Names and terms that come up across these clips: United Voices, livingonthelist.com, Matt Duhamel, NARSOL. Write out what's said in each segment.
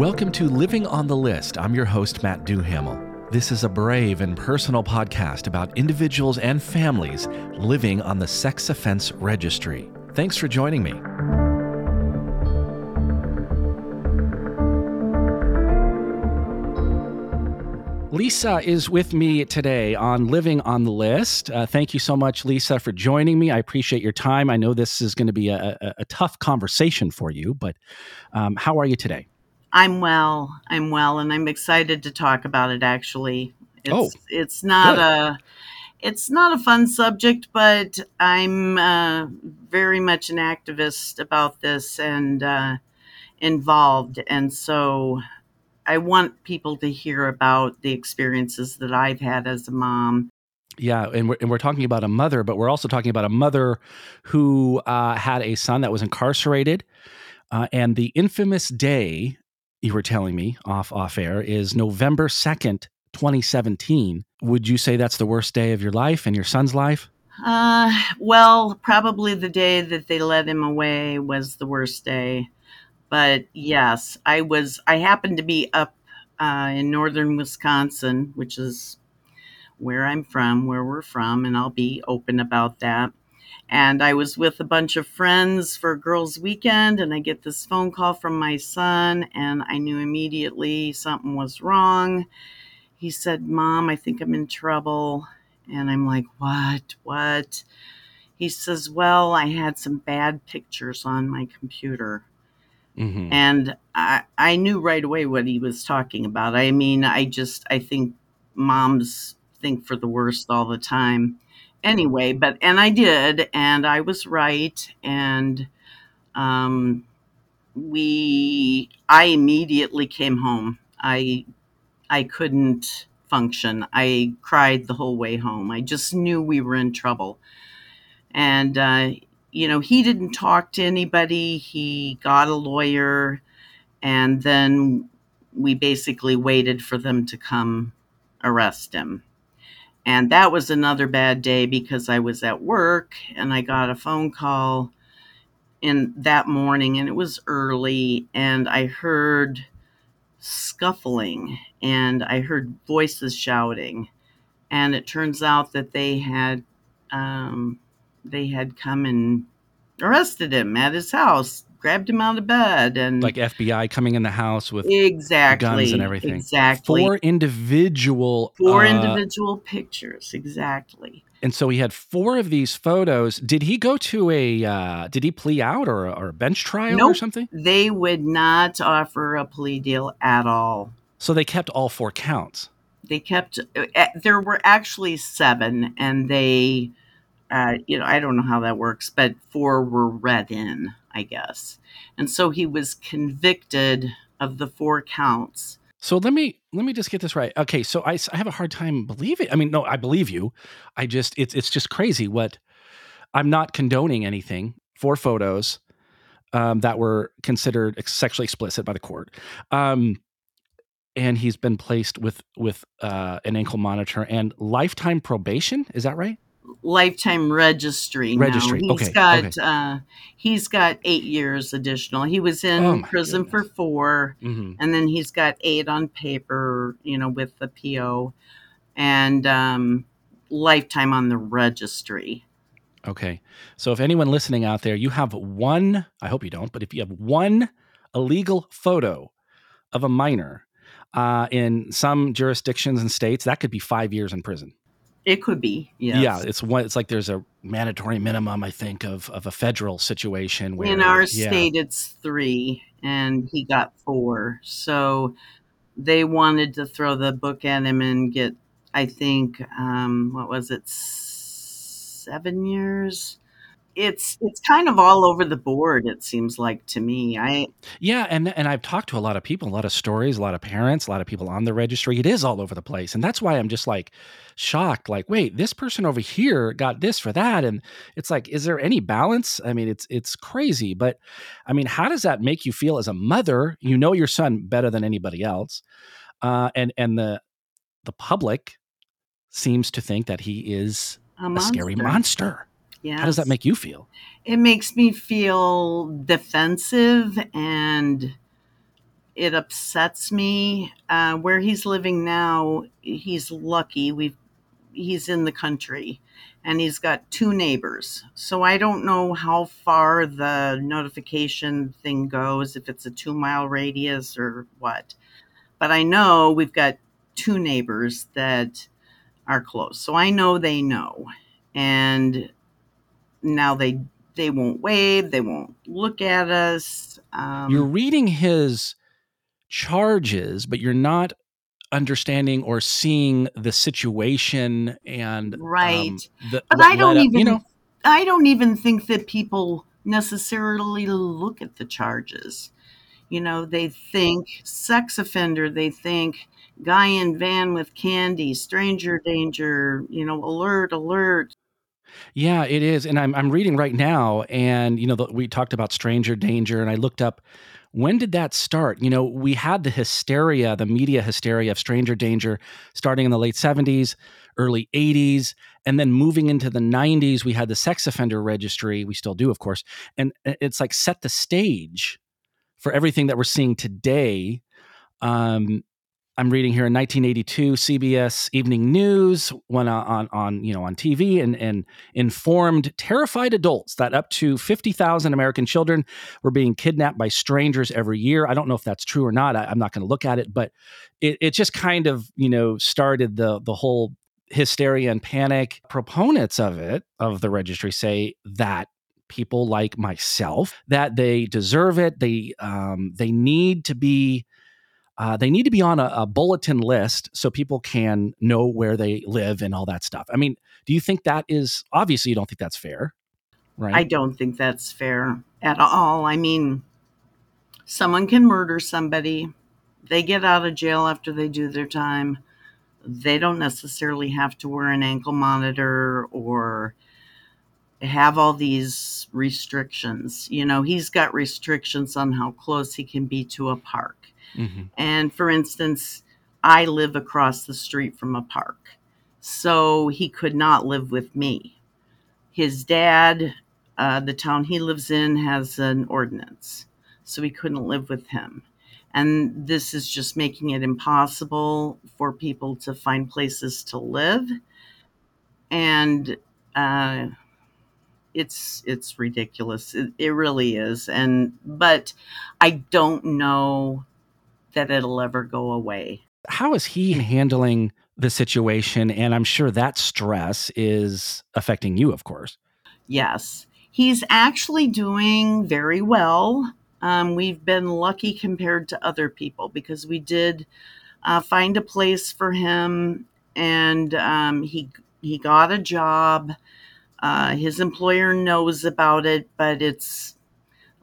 Welcome to Living on the List. I'm your host, Matt Duhamel. This is a brave and personal podcast about individuals and families living on the sex offense registry. Thanks for joining me. Lisa is with me today on Living on the List. Thank you so much, Lisa, for joining me. I appreciate your time. I know this is going to be a tough conversation for you, but how are you today? I'm well, and I'm excited to talk about it, actually. It's not a fun subject, but I'm very much an activist about this and involved, and so I want people to hear about the experiences that I've had as a mom. Yeah, and we're talking about a mother, but we're also talking about a mother who had a son that was incarcerated, and the infamous day, you were telling me off air, is November 2nd, 2017. Would you say that's the worst day of your life and your son's life? Well, probably the day that they let him away was the worst day. But yes, I happened to be up in northern Wisconsin, which is where I'm from, where we're from, and I'll be open about that. And I was with a bunch of friends for girls' weekend, and I get this phone call from my son, and I knew immediately something was wrong. He said, "Mom, I think I'm in trouble." And I'm like, what? He says, "Well, I had some bad pictures on my computer." Mm-hmm. And I knew right away what he was talking about. I mean, I think moms think for the worst all the time anyway, and I did, and I was right. And I immediately came home. I couldn't function. I cried the whole way home. I just knew we were in trouble. And, he didn't talk to anybody. He got a lawyer, and then we basically waited for them to come arrest him. And that was another bad day because I was at work, and I got a phone call in that morning, and it was early, and I heard scuffling, and I heard voices shouting. And it turns out that they had come and arrested him at his house, grabbed him out of bed. And like FBI coming in the house with guns and everything. Exactly. Four individual pictures. Exactly. And so he had four of these photos. Did he go to did he plea out or a bench trial or something? They would not offer a plea deal at all. So they kept all four counts. There were actually seven, and they... I don't know how that works, but four were read in, I guess. And so he was convicted of the four counts. So let me just get this right. Okay, so I have a hard time believing. I mean, no, I believe you. I just, it's just crazy what, I'm not condoning anything. Four photos that were considered sexually explicit by the court. And he's been placed with an ankle monitor and lifetime probation. Is that right? Lifetime registry. Now. Okay. He's got 8 years additional. He was in prison for 4, mm-hmm. and then he's got 8 on paper, with the PO, and lifetime on the registry. Okay. So if anyone listening out there, you have one, I hope you don't, but if you have one illegal photo of a minor in some jurisdictions and states, that could be 5 years in prison. It could be, yes. Yeah. It's like there's a mandatory minimum, I think, of a federal situation where in our state it's 3, and he got 4. So they wanted to throw the book at him and get, I think, 7 years. It's kind of all over the board, it seems like to me. And I've talked to a lot of people, a lot of stories, a lot of parents, a lot of people on the registry. It is all over the place. And that's why I'm just like shocked, like, wait, this person over here got this for that. And it's like, is there any balance? I mean, it's crazy. But I mean, how does that make you feel as a mother? You know your son better than anybody else. And the public seems to think that he is a scary monster. Yes. How does that make you feel? It makes me feel defensive, and it upsets me. Where he's living now, he's lucky. He's in the country and he's got two neighbors. So I don't know how far the notification thing goes, if it's a 2-mile radius or what. But I know we've got two neighbors that are close. So I know they know. And now they won't wave. They won't look at us. You're reading his charges, but you're not understanding or seeing the situation and right. But I don't even I don't even think that people necessarily look at the charges. You know, they think sex offender, they think guy in van with candy, stranger danger, you know, alert. Yeah, it is. And I'm reading right now, and, you know, we talked about stranger danger, and I looked up, when did that start? You know, we had the hysteria, the media hysteria of stranger danger starting in the late 70s, early 80s, and then moving into the 90s, we had the sex offender registry. We still do, of course. And it's like set the stage for everything that we're seeing today. I'm reading here in 1982, CBS Evening News went on TV and informed terrified adults that up to 50,000 American children were being kidnapped by strangers every year. I don't know if that's true or not. I'm not going to look at it, but it just kind of, you know, started the whole hysteria and panic. Proponents of it, of the registry, say that people like myself, that they deserve it. They need to be. They need to be on a bulletin list so people can know where they live and all that stuff. I mean, do you think that is, obviously you don't think that's fair, right? I don't think that's fair at all. I mean, someone can murder somebody. They get out of jail after they do their time. They don't necessarily have to wear an ankle monitor or have all these restrictions. You know, he's got restrictions on how close he can be to a park. Mm-hmm. And for instance, I live across the street from a park, so he could not live with me. His dad, the town he lives in, has an ordinance, so he couldn't live with him. And this is just making it impossible for people to find places to live. And it's ridiculous. It really is. But I don't know that it'll ever go away. How is he handling the situation? And I'm sure that stress is affecting you, of course. Yes. He's actually doing very well. We've been lucky compared to other people because we did find a place for him, and he got a job. His employer knows about it, but it's,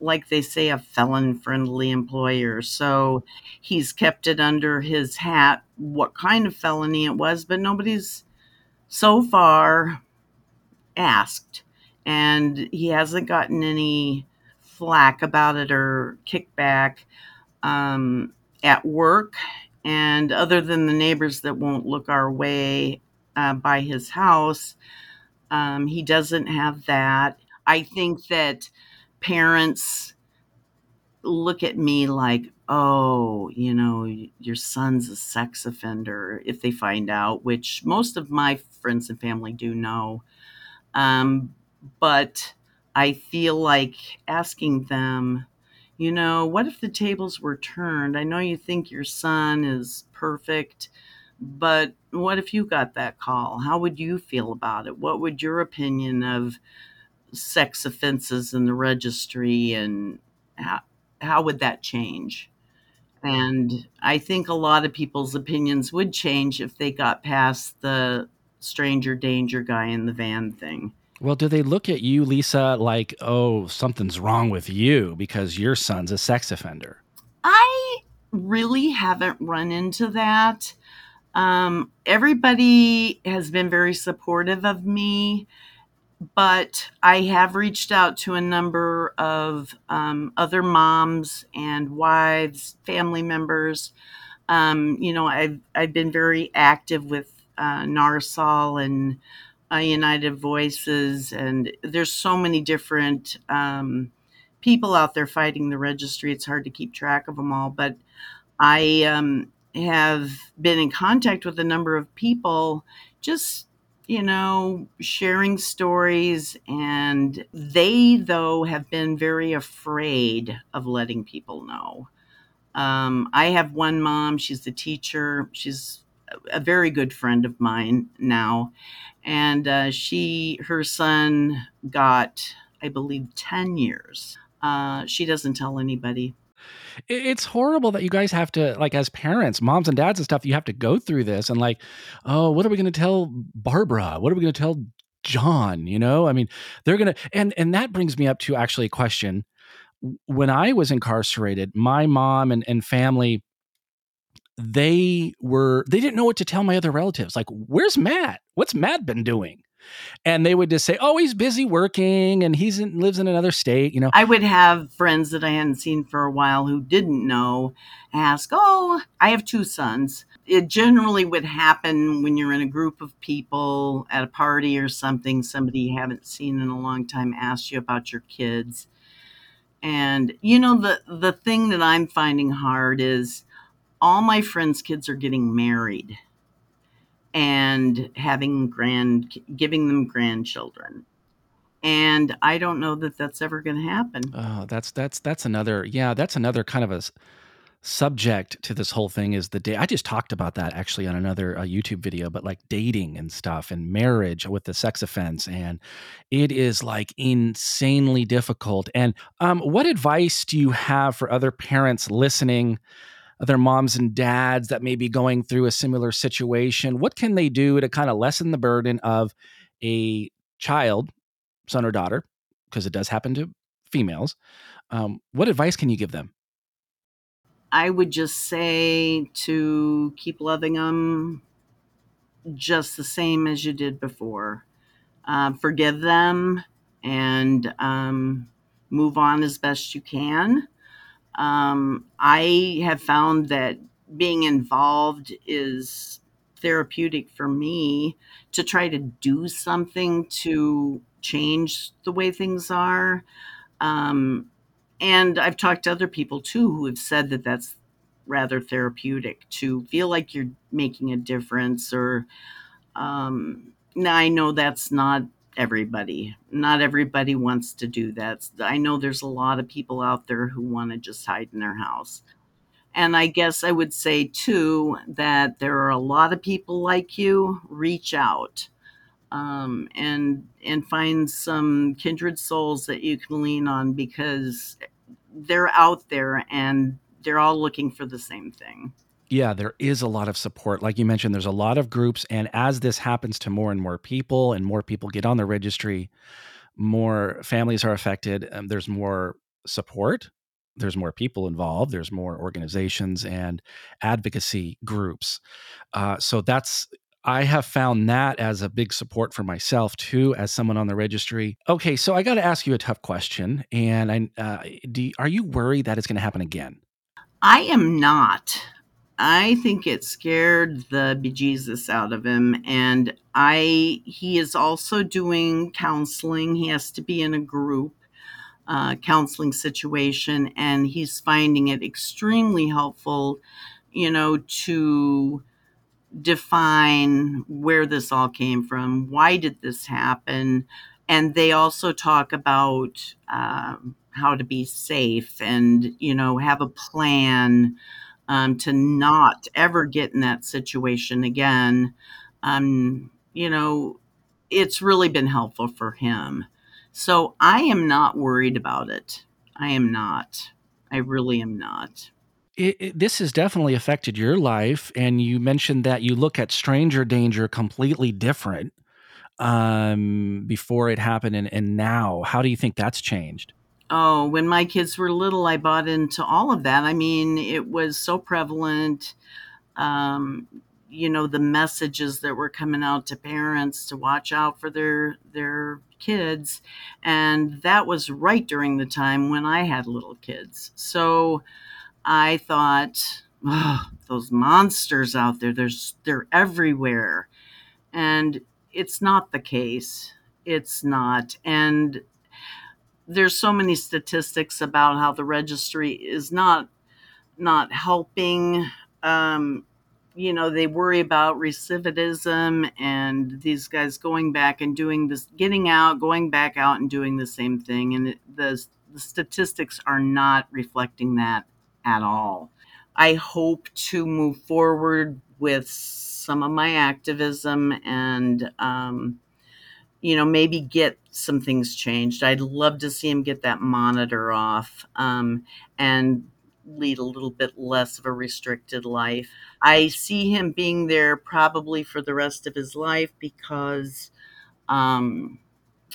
like they say, a felon-friendly employer. So he's kept it under his hat, what kind of felony it was, but nobody's so far asked. And he hasn't gotten any flack about it or kickback at work. And other than the neighbors that won't look our way by his house, he doesn't have that. I think that parents look at me like, oh, you know, your son's a sex offender, if they find out, which most of my friends and family do know. But I feel like asking them, you know, what if the tables were turned? I know you think your son is perfect, but what if you got that call? How would you feel about it? What would your opinion of sex offenses in the registry, and how would that change? And I think a lot of people's opinions would change if they got past the stranger danger guy in the van thing. Well, do they look at you, Lisa, like, oh, something's wrong with you because your son's a sex offender? I really haven't run into that. Everybody has been very supportive of me. But I have reached out to a number of other moms and wives, family members. You know, I've been very active with NARSOL and United Voices, and there's so many different people out there fighting the registry. It's hard to keep track of them all, but I have been in contact with a number of people, just, you know, sharing stories. And they, though, have been very afraid of letting people know. I have one mom, she's the teacher. She's a very good friend of mine now. And her son got, I believe, 10 years. She doesn't tell anybody. It's horrible that you guys have to, like, as parents, moms and dads and stuff, you have to go through this and like, oh, what are we going to tell Barbara? What are we going to tell John? You know, I mean, they're going to, and that brings me up to actually a question. When I was incarcerated, my mom and family, they didn't know what to tell my other relatives. Like, where's Matt? What's Matt been doing? And they would just say, oh, he's busy working and lives in another state, you know. I would have friends that I hadn't seen for a while who didn't know ask, oh, I have two sons. It generally would happen when you're in a group of people at a party or something, somebody you haven't seen in a long time asks you about your kids. And, you know, the thing that I'm finding hard is all my friends' kids are getting married and giving them grandchildren. And I don't know that that's ever going to happen. Oh, that's another kind of a subject to this whole thing is the day. I just talked about that actually on another YouTube video, but like dating and stuff and marriage with the sex offense. And it is like insanely difficult. And what advice do you have for other parents listening, other moms and dads that may be going through a similar situation? What can they do to kind of lessen the burden of a child, son or daughter, because it does happen to females? What advice can you give them? I would just say to keep loving them just the same as you did before. Forgive them and move on as best you can. I have found that being involved is therapeutic for me, to try to do something to change the way things are. And I've talked to other people too who have said that that's rather therapeutic, to feel like you're making a difference. Or now I know that's not everybody. Not everybody wants to do that. I know there's a lot of people out there who want to just hide in their house. And I guess I would say too that there are a lot of people like you. Reach out and find some kindred souls that you can lean on, because they're out there and they're all looking for the same thing. Yeah, there is a lot of support. Like you mentioned, there's a lot of groups. And as this happens to more and more people get on the registry, more families are affected. There's more support. There's more people involved. There's more organizations and advocacy groups. I have found that as a big support for myself too, as someone on the registry. Okay, so I got to ask you a tough question, and are you worried that it's going to happen again? I am not. I think it scared the bejesus out of him, and he is also doing counseling. He has to be in a group counseling situation, and he's finding it extremely helpful, you know, to define where this all came from, why did this happen, and they also talk about how to be safe and, you know, have a plan to not ever get in that situation again. You know, it's really been helpful for him. So I am not worried about it. I am not. I really am not. This has definitely affected your life, and you mentioned that you look at stranger danger completely different before it happened and now. How do you think that's changed? Oh, when my kids were little, I bought into all of that. I mean, it was so prevalent, you know, the messages that were coming out to parents to watch out for their kids, and that was right during the time when I had little kids. So I thought, oh, those monsters out there, they're everywhere. And it's not the case. It's not. And there's so many statistics about how the registry is not helping. You know, they worry about recidivism and these guys going back and doing this, getting out, going back out and doing the same thing. And the statistics are not reflecting that at all. I hope to move forward with some of my activism and, you know, maybe get some things changed. I'd love to see him get that monitor off and lead a little bit less of a restricted life. I see him being there probably for the rest of his life because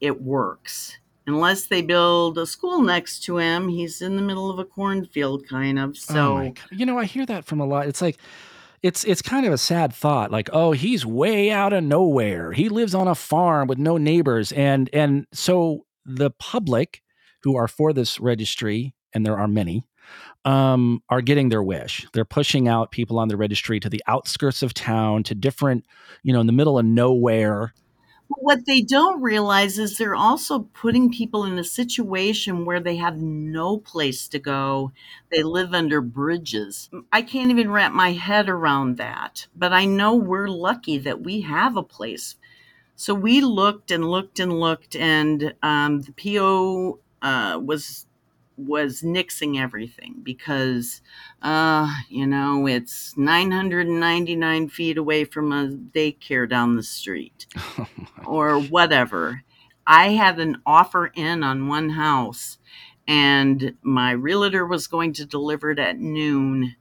it works. Unless they build a school next to him, he's in the middle of a cornfield, kind of. So, you know, I hear that from a lot. It's like, it's kind of a sad thought. Like, oh, he's way out of nowhere. He lives on a farm with no neighbors, and so the public who are for this registry, and there are many, are getting their wish. They're pushing out people on the registry to the outskirts of town, to different, you know, in the middle of nowhere. What they don't realize is they're also putting people in a situation where they have no place to go. They live under bridges. I can't even wrap my head around that, but I know we're lucky that we have a place. So we looked and looked and looked, and the PO was nixing everything because, you know, it's 999 feet away from a daycare down the street or whatever. I had an offer in on one house, and my realtor was going to deliver it at noon.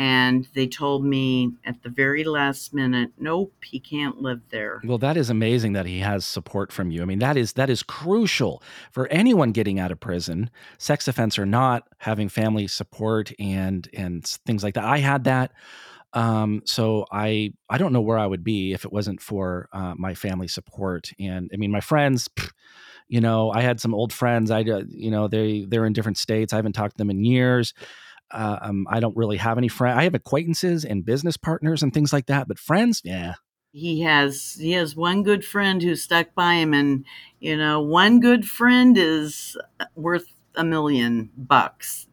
And they told me at the very last minute, nope, he can't live there. Well, that is amazing that he has support from you. I mean, that is crucial for anyone getting out of prison, sex offense or not, having family support and things like that. I had that. So I don't know where I would be if it wasn't for my family support. And I mean, my friends, you know, I had some old friends. You know, they're in different states. I haven't talked to them in years. I don't really have any friends. I have acquaintances and business partners and things like that, but friends, yeah. He has one good friend who stuck by him, and you know, one good friend is worth $1 million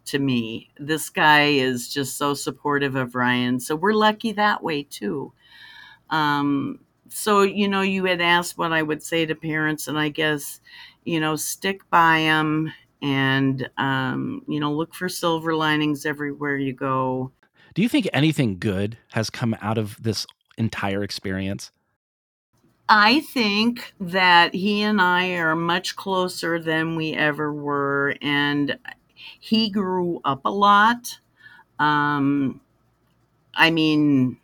to me. This guy is just so supportive of Ryan, so we're lucky that way too. So you know, you had asked what I would say to parents, and I guess, you know, stick by him. And, you know, look for silver linings everywhere you go. Do you think anything good has come out of this entire experience? I think that he and I are much closer than we ever were. And he grew up a lot. I mean,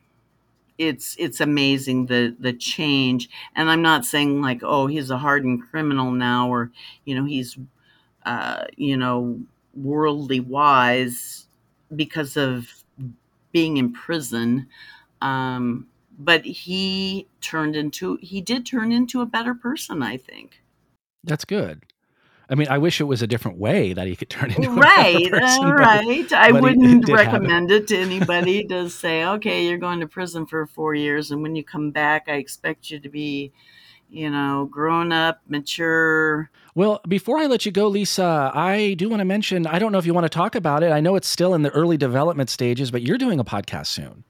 it's amazing the change. And I'm not saying like, oh, he's a hardened criminal now, or, you know, he's you know, worldly wise because of being in prison. But he did turn into a better person, I think. That's good. I mean, I wish it was a different way that he could turn into a better person. Right. But I wouldn't recommend it to anybody to say, okay, you're going to prison for 4 years. And when you come back, I expect you to be, you know, grown up, mature. Well, before I let you go, Lisa, I do want to mention, I don't know if you want to talk about it. I know it's still in the early development stages, but you're doing a podcast soon.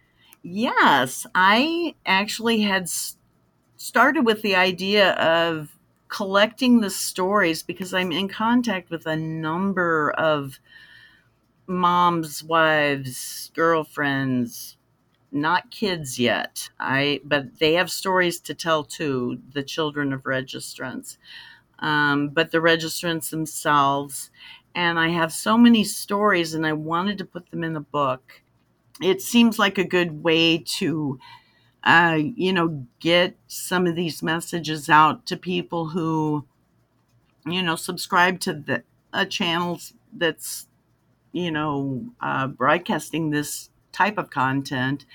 Yes. I actually had started with the idea of collecting the stories because I'm in contact with a number of moms, wives, girlfriends, not kids yet, but they have stories to tell too, the children of registrants, but the registrants themselves. And I have so many stories, and I wanted to put them in a book. It seems like a good way to, you know, get some of these messages out to people who, you know, subscribe to a channel that's, you know, broadcasting this type of content.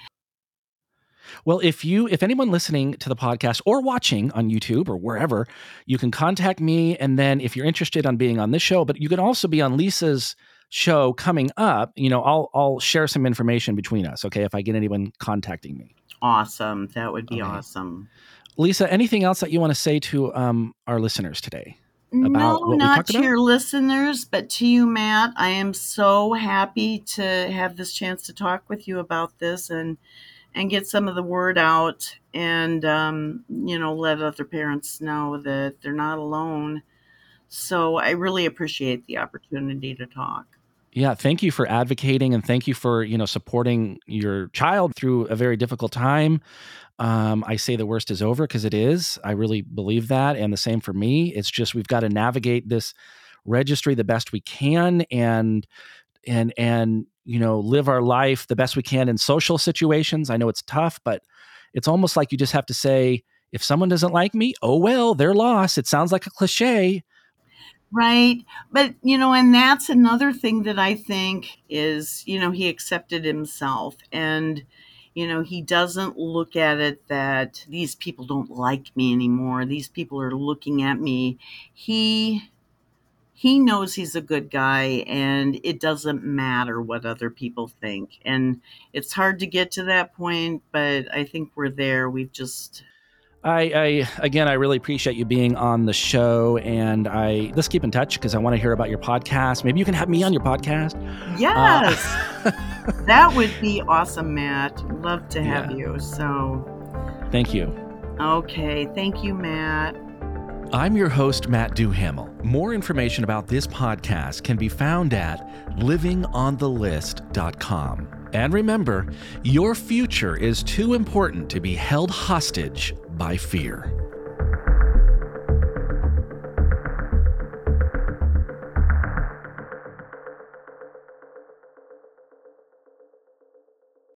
Well, if anyone listening to the podcast or watching on YouTube or wherever, you can contact me. And then if you're interested on being on this show, but you can also be on Lisa's show coming up, you know, I'll share some information between us. Okay. If I get anyone contacting me. Awesome. That would be awesome. Lisa, anything else that you want to say to our listeners today? about what we talked about? No, not to your listeners, but to you, Matt. I am so happy to have this chance to talk with you about this and get some of the word out and, let other parents know that they're not alone. So I really appreciate the opportunity to talk. Yeah, thank you for advocating and thank you for, supporting your child through a very difficult time. I say the worst is over because it is. I really believe that. And the same for me. It's just we've got to navigate this registry the best we can and live our life the best we can in social situations. I know it's tough, but it's almost like you just have to say, if someone doesn't like me, oh, well, their loss. It sounds like a cliche. Right. But, and that's another thing that I think is, he accepted himself and, he doesn't look at it that these people don't like me anymore. These people are looking at me. He knows he's a good guy and it doesn't matter what other people think. And it's hard to get to that point, but I think we're there. We've just... I really appreciate you being on the show, and let's keep in touch because I want to hear about your podcast. Maybe you can have me on your podcast. Yes, that would be awesome, Matt. Love to have you. So, thank you. Okay, thank you, Matt. I'm your host, Matt Duhamel. More information about this podcast can be found at livingonthelist.com. And remember, your future is too important to be held hostage by fear.